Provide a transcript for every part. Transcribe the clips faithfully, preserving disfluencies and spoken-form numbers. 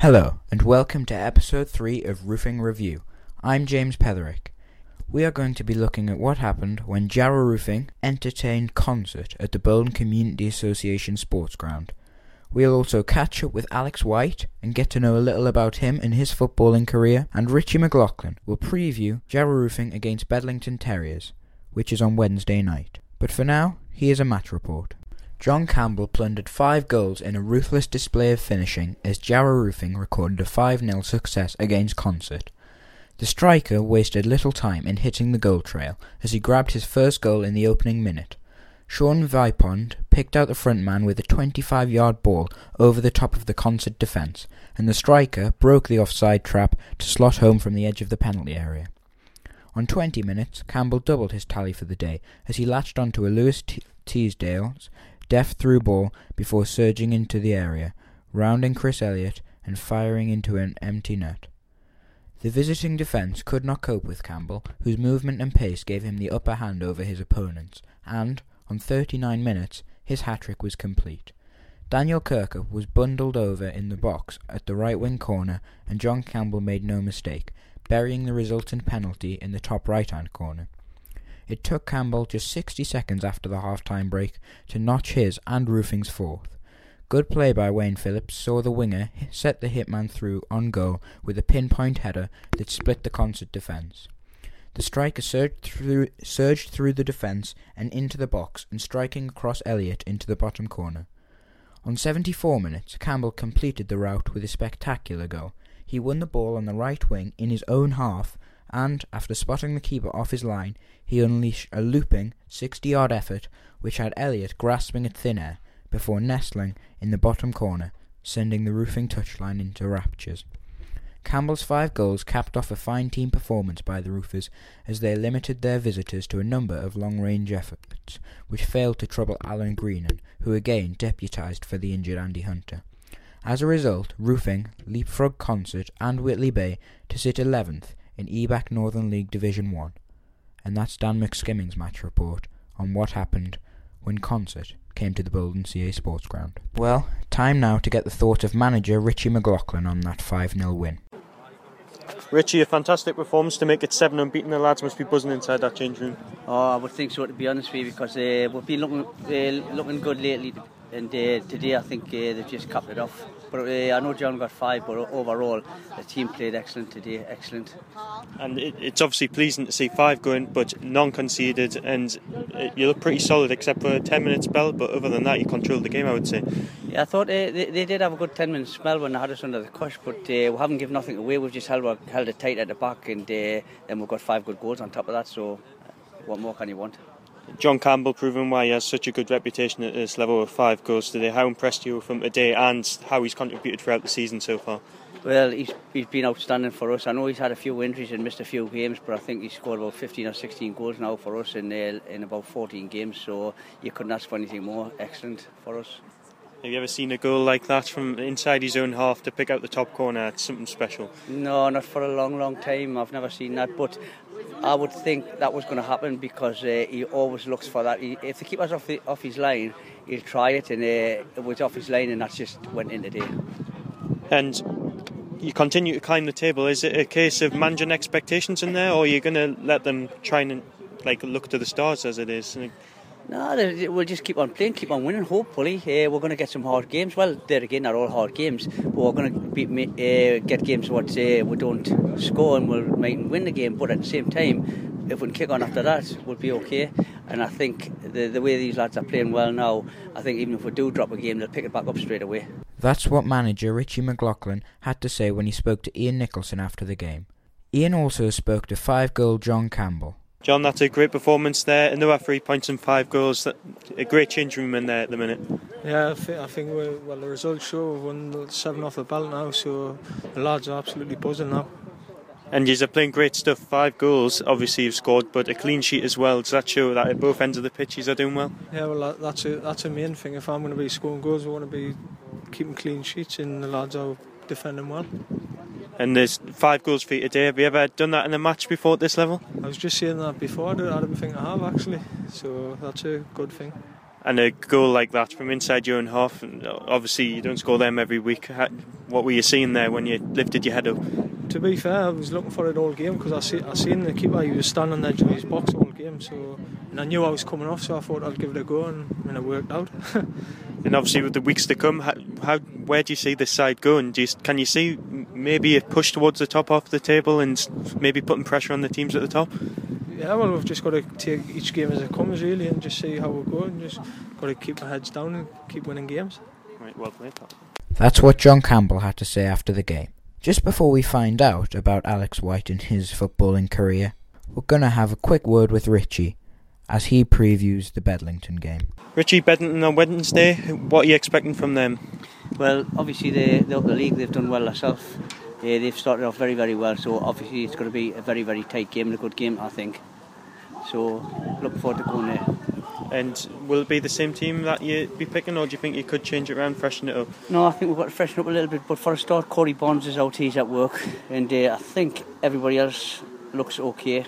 Hello, and welcome to episode three of Roofing Review. I'm James Petherick. We are going to be looking at what happened when Jarrow Roofing entertained Consett at the Berlin Community Association Sports Ground. We'll also catch up with Alex White and get to know a little about him and his footballing career, and Richie McLaughlin will preview Jarrow Roofing against Bedlington Terriers, which is on Wednesday night. But for now, here's a match report. John Campbell plundered five goals in a ruthless display of finishing as Jarrow Roofing recorded a five nil success against Consett. The striker wasted little time in hitting the goal trail as he grabbed his first goal in the opening minute. Sean Vipond picked out the front man with a twenty-five yard ball over the top of the Consett defence, and the striker broke the offside trap to slot home from the edge of the penalty area. On twenty minutes, Campbell doubled his tally for the day as he latched onto a Lewis Te- Teasdale's deft through ball before surging into the area, rounding Chris Elliott and firing into an empty net. The visiting defence could not cope with Campbell, whose movement and pace gave him the upper hand over his opponents, and, on thirty-nine minutes, his hat-trick was complete. Daniel Kirker was bundled over in the box at the right-wing corner, and John Campbell made no mistake, burying the resultant penalty in the top right-hand corner. It took Campbell just sixty seconds after the half-time break to notch his and Roofing's fourth. Good play by Wayne Phillips saw the winger set the hitman through on goal with a pinpoint header that split the Consett defence. The striker surged through, surged through the defence and into the box, and striking across Elliott into the bottom corner. On seventy-four minutes, Campbell completed the rout with a spectacular goal. He won the ball on the right wing in his own half, and, after spotting the keeper off his line, he unleashed a looping, sixty yard effort which had Elliott grasping at thin air, before nestling in the bottom corner, sending the Roofing touchline into raptures. Campbell's five goals capped off a fine team performance by the Roofers, as they limited their visitors to a number of long-range efforts, which failed to trouble Alan Greenan, who again deputised for the injured Andy Hunter. As a result, Roofing leapfrogged Consett and Whitley Bay to sit eleventh, in E B A C Northern League Division one. And that's Dan McSkimming's match report on what happened when Consett came to the Boldon C A Sports Ground. Well, time now to get the thought of manager Richie McLaughlin on that five nil win. Richie, a fantastic performance to make it seven unbeaten. The lads must be buzzing inside that change room. Oh, I would think so, to be honest with you, because uh, we've been looking uh, looking good lately, and uh, today I think uh, they've just capped it off. But uh, I know John got five, but overall the team played excellent today, excellent. And it, it's obviously pleasing to see five going, but none conceded, and you look pretty solid except for a ten minute spell, but other than that you controlled the game, I would say. Yeah, I thought uh, they, they did have a good ten minute spell when they had us under the cosh, but uh, we haven't given nothing away. We've just held, held it tight at the back, and uh, then we've got five good goals on top of that, so what more can you want? John Campbell proving why he has such a good reputation at this level with five goals today. How impressed you were from today and how he's contributed throughout the season so far? Well, he's he's been outstanding for us. I know he's had a few injuries and missed a few games, but I think he's scored about fifteen or sixteen goals now for us in uh, in about fourteen games, so you couldn't ask for anything more. Excellent for us. Have you ever seen a goal like that from inside his own half to pick out the top corner? It's something special. No, not for a long, long time. I've never seen that, but I would think that was going to happen because uh, he always looks for that. He, if the keeper's off, the, off his line, he'll try it, and uh, it was off his line, and that just went in today. And you continue to climb the table. Is it a case of managing expectations in there, or are you going to let them try and like look to the stars as it is? No, we'll just keep on playing, keep on winning, hopefully. Uh, we're going to get some hard games. Well, there again, they're all hard games. But we're going to beat, uh, get games where uh, we don't score and we might win the game. But at the same time, if we can kick on after that, we'll be OK. And I think the, the way these lads are playing well now, I think even if we do drop a game, they'll pick it back up straight away. That's what manager Richie McLaughlin had to say when he spoke to Ian Nicholson after the game. Ian also spoke to five-goal John Campbell. John, that's a great performance there. Another three points and five goals. That, a great change room in there at the minute. Yeah, I think, I think we're, well, the results show we've won seven off the belt now, so the lads are absolutely buzzing now. And you're playing great stuff. Five goals, obviously you've scored, but a clean sheet as well. Does that show that at both ends of the pitch you're doing well? Yeah, well, that, that's a that's a main thing. If I'm going to be scoring goals, I want to be keeping clean sheets, and the lads are defending well. And there's five goals for you today. Have you ever done that in a match before at this level? I was just saying that before. I don't think I have, actually. So that's a good thing. and a goal like that from inside your own half, and obviously you don't score them every week. What were you seeing there when you lifted your head up? To be fair, I was looking for it all game, because I see, I seen the keeper, he was standing on the edge of his box all game, so, and I knew I was coming off, so I thought I'd give it a go, and, and it worked out. And obviously with the weeks to come, how, how where do you see this side going? Do you, can you see maybe a push towards the top half of the table and maybe putting pressure on the teams at the top? Yeah, well, we've just got to take each game as it comes, really, and just see how we go, and just got to keep our heads down and keep winning games. Right, well played. That's what John Campbell had to say after the game. Just before we find out about Alex White and his footballing career, we're going to have a quick word with Richie as he previews the Bedlington game. Richie, Bedlington on Wednesday, what are you expecting from them? Well, obviously they, they're up the league, they've done well themselves. Yeah, they've started off very, very well, so obviously it's going to be a very, very tight game and a good game, I think. So, looking forward to going there. And will it be the same team that you be picking, or do you think you could change it around, freshen it up? No, I think we've got to freshen up a little bit, but for a start, Corey Bonds is out, he's at work, and uh, I think everybody else looks okay.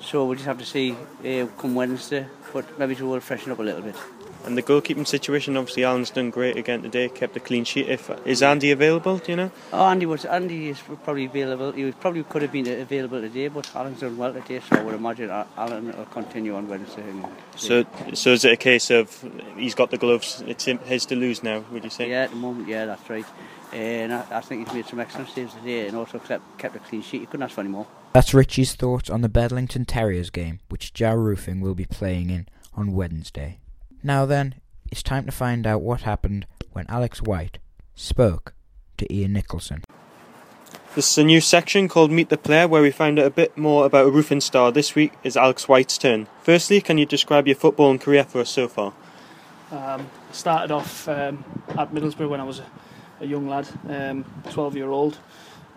So we'll just have to see uh, come Wednesday, but maybe we'll freshen up a little bit. And the goalkeeping situation, obviously Alan's done great again today, kept a clean sheet. If is Andy available, do you know? Oh, Andy was Andy is probably available. He was, probably could have been available today, but Alan's done well today, so I would imagine Alan will continue on Wednesday. So, so is it a case of he's got the gloves? It's him, his to lose now, would you say? Yeah, at the moment, yeah, that's right. And I, I think he's made some excellent saves today, and also kept, kept a clean sheet. You couldn't ask for any more. That's Richie's thoughts on the Bedlington Terriers game, which Jarrow Roofing will be playing in on Wednesday. Now then, it's time to find out what happened when Alex White spoke to Ian Nicholson. This is a new section called Meet the Player, where we find out a bit more about a roofing star. This week is Alex White's turn. Firstly, can you describe your footballing career for us so far? Um, I started off um, at Middlesbrough when I was a, a young lad, um, twelve year old.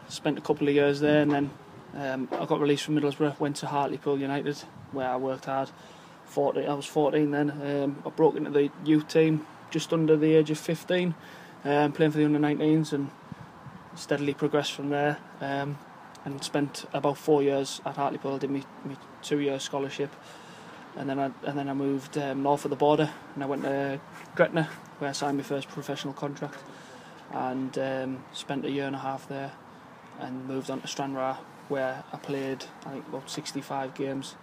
Spent a couple of years there, and then um, I got released from Middlesbrough, went to Hartlepool United, where I worked hard. fourteen, I was fourteen then. Um, I broke into the youth team just under the age of fifteen, um, playing for the under nineteens, and steadily progressed from there. Um, and spent about four years at Hartlepool. I did my two-year scholarship, and then I and then I moved um, north of the border, and I went to Gretna, where I signed my first professional contract, and um, spent a year and a half there, and moved on to Stranraer, where I played I think about sixty-five games.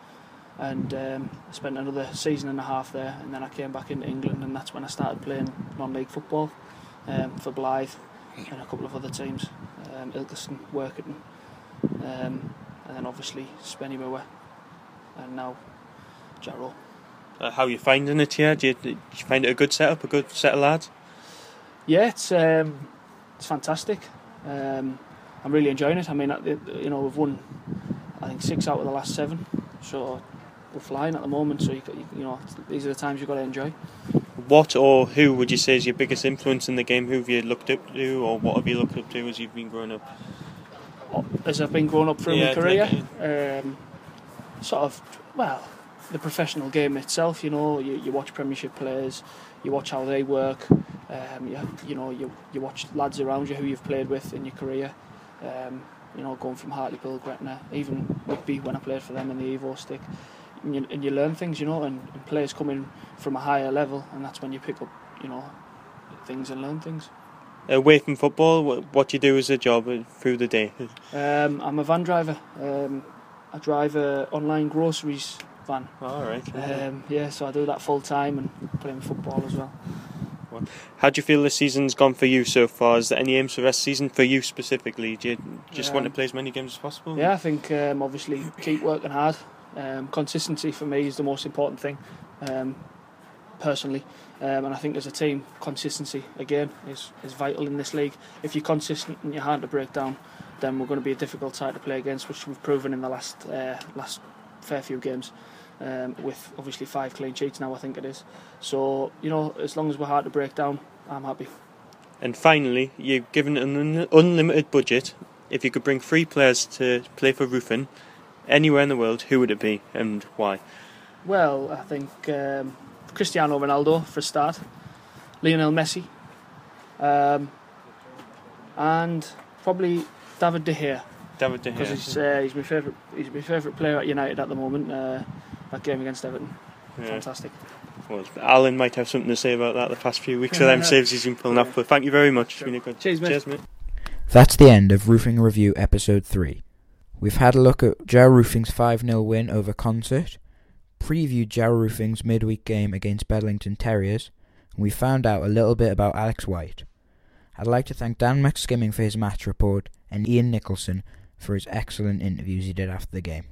And um, I spent another season and a half there, and then I came back into England, and that's when I started playing non-league football um, for Blyth and a couple of other teams, um, Ilkeston, Workington, um, and then obviously Spenny Mower, and now Jarrow. Uh, how are you finding it here? Do you, do you find it a good setup, a good set of lads? Yeah, it's um, it's fantastic. Um, I'm really enjoying it. I mean, you know, we've won I think six out of the last seven, so. We're flying at the moment, so you, you know these are the times you've got to enjoy. What or who would you say is your biggest influence in the game? Who have you looked up to, or what have you looked up to as you've been growing up? As I've been growing up through yeah, my career, um, sort of, well, the professional game itself. You know, you, you watch Premiership players, you watch how they work. Um, you, you know, you you watch lads around you who you've played with in your career. Um, you know, going from Hartlepool, Gretna, even Whitley when I played for them in the Evo stick. And you, and you learn things, you know, and, and players come in from a higher level, and that's when you pick up, you know, things and learn things. Away from football, what, what do you do as a job through the day? um, I'm a van driver. Um, I drive an online groceries van. Oh, all right. Um, yeah, so I do that full time and playing football as well. Well, how do you feel the season's gone for you so far? Is there any aims for this season for you specifically? Do you just um, want to play as many games as possible? Yeah, I think um, obviously keep working hard. Um, consistency for me is the most important thing, um, personally, um, and I think as a team, consistency again is, is vital in this league. If you're consistent and you're hard to break down, then we're going to be a difficult side to play against, which we've proven in the last uh, last fair few games, um, with obviously five clean sheets now, I think it is. So, you know, as long as we're hard to break down, I'm happy. And finally, you've given an un- unlimited budget. If you could bring three players to play for roofing anywhere in the world, who would it be and why? Well, I think um, Cristiano Ronaldo for a start, Lionel Messi, um, and probably David De Gea. David De Gea. Because he's, uh, he's my favourite. He's my favourite player at United at the moment. Uh, that game against Everton, yeah. Fantastic. well, Alan might have something to say about that the past few weeks of them saves he's been pulling off. But thank you very much. Sure. Been a good... Cheers, mate. Cheers, mate. That's the end of Roofing Review Episode three. We've had a look at Jarrow Roofing's five nil win over Consett, previewed Jarrow Roofing's midweek game against Bedlington Terriers, and we found out a little bit about Alex White. I'd like to thank Dan McSkimming for his match report and Ian Nicholson for his excellent interviews he did after the game.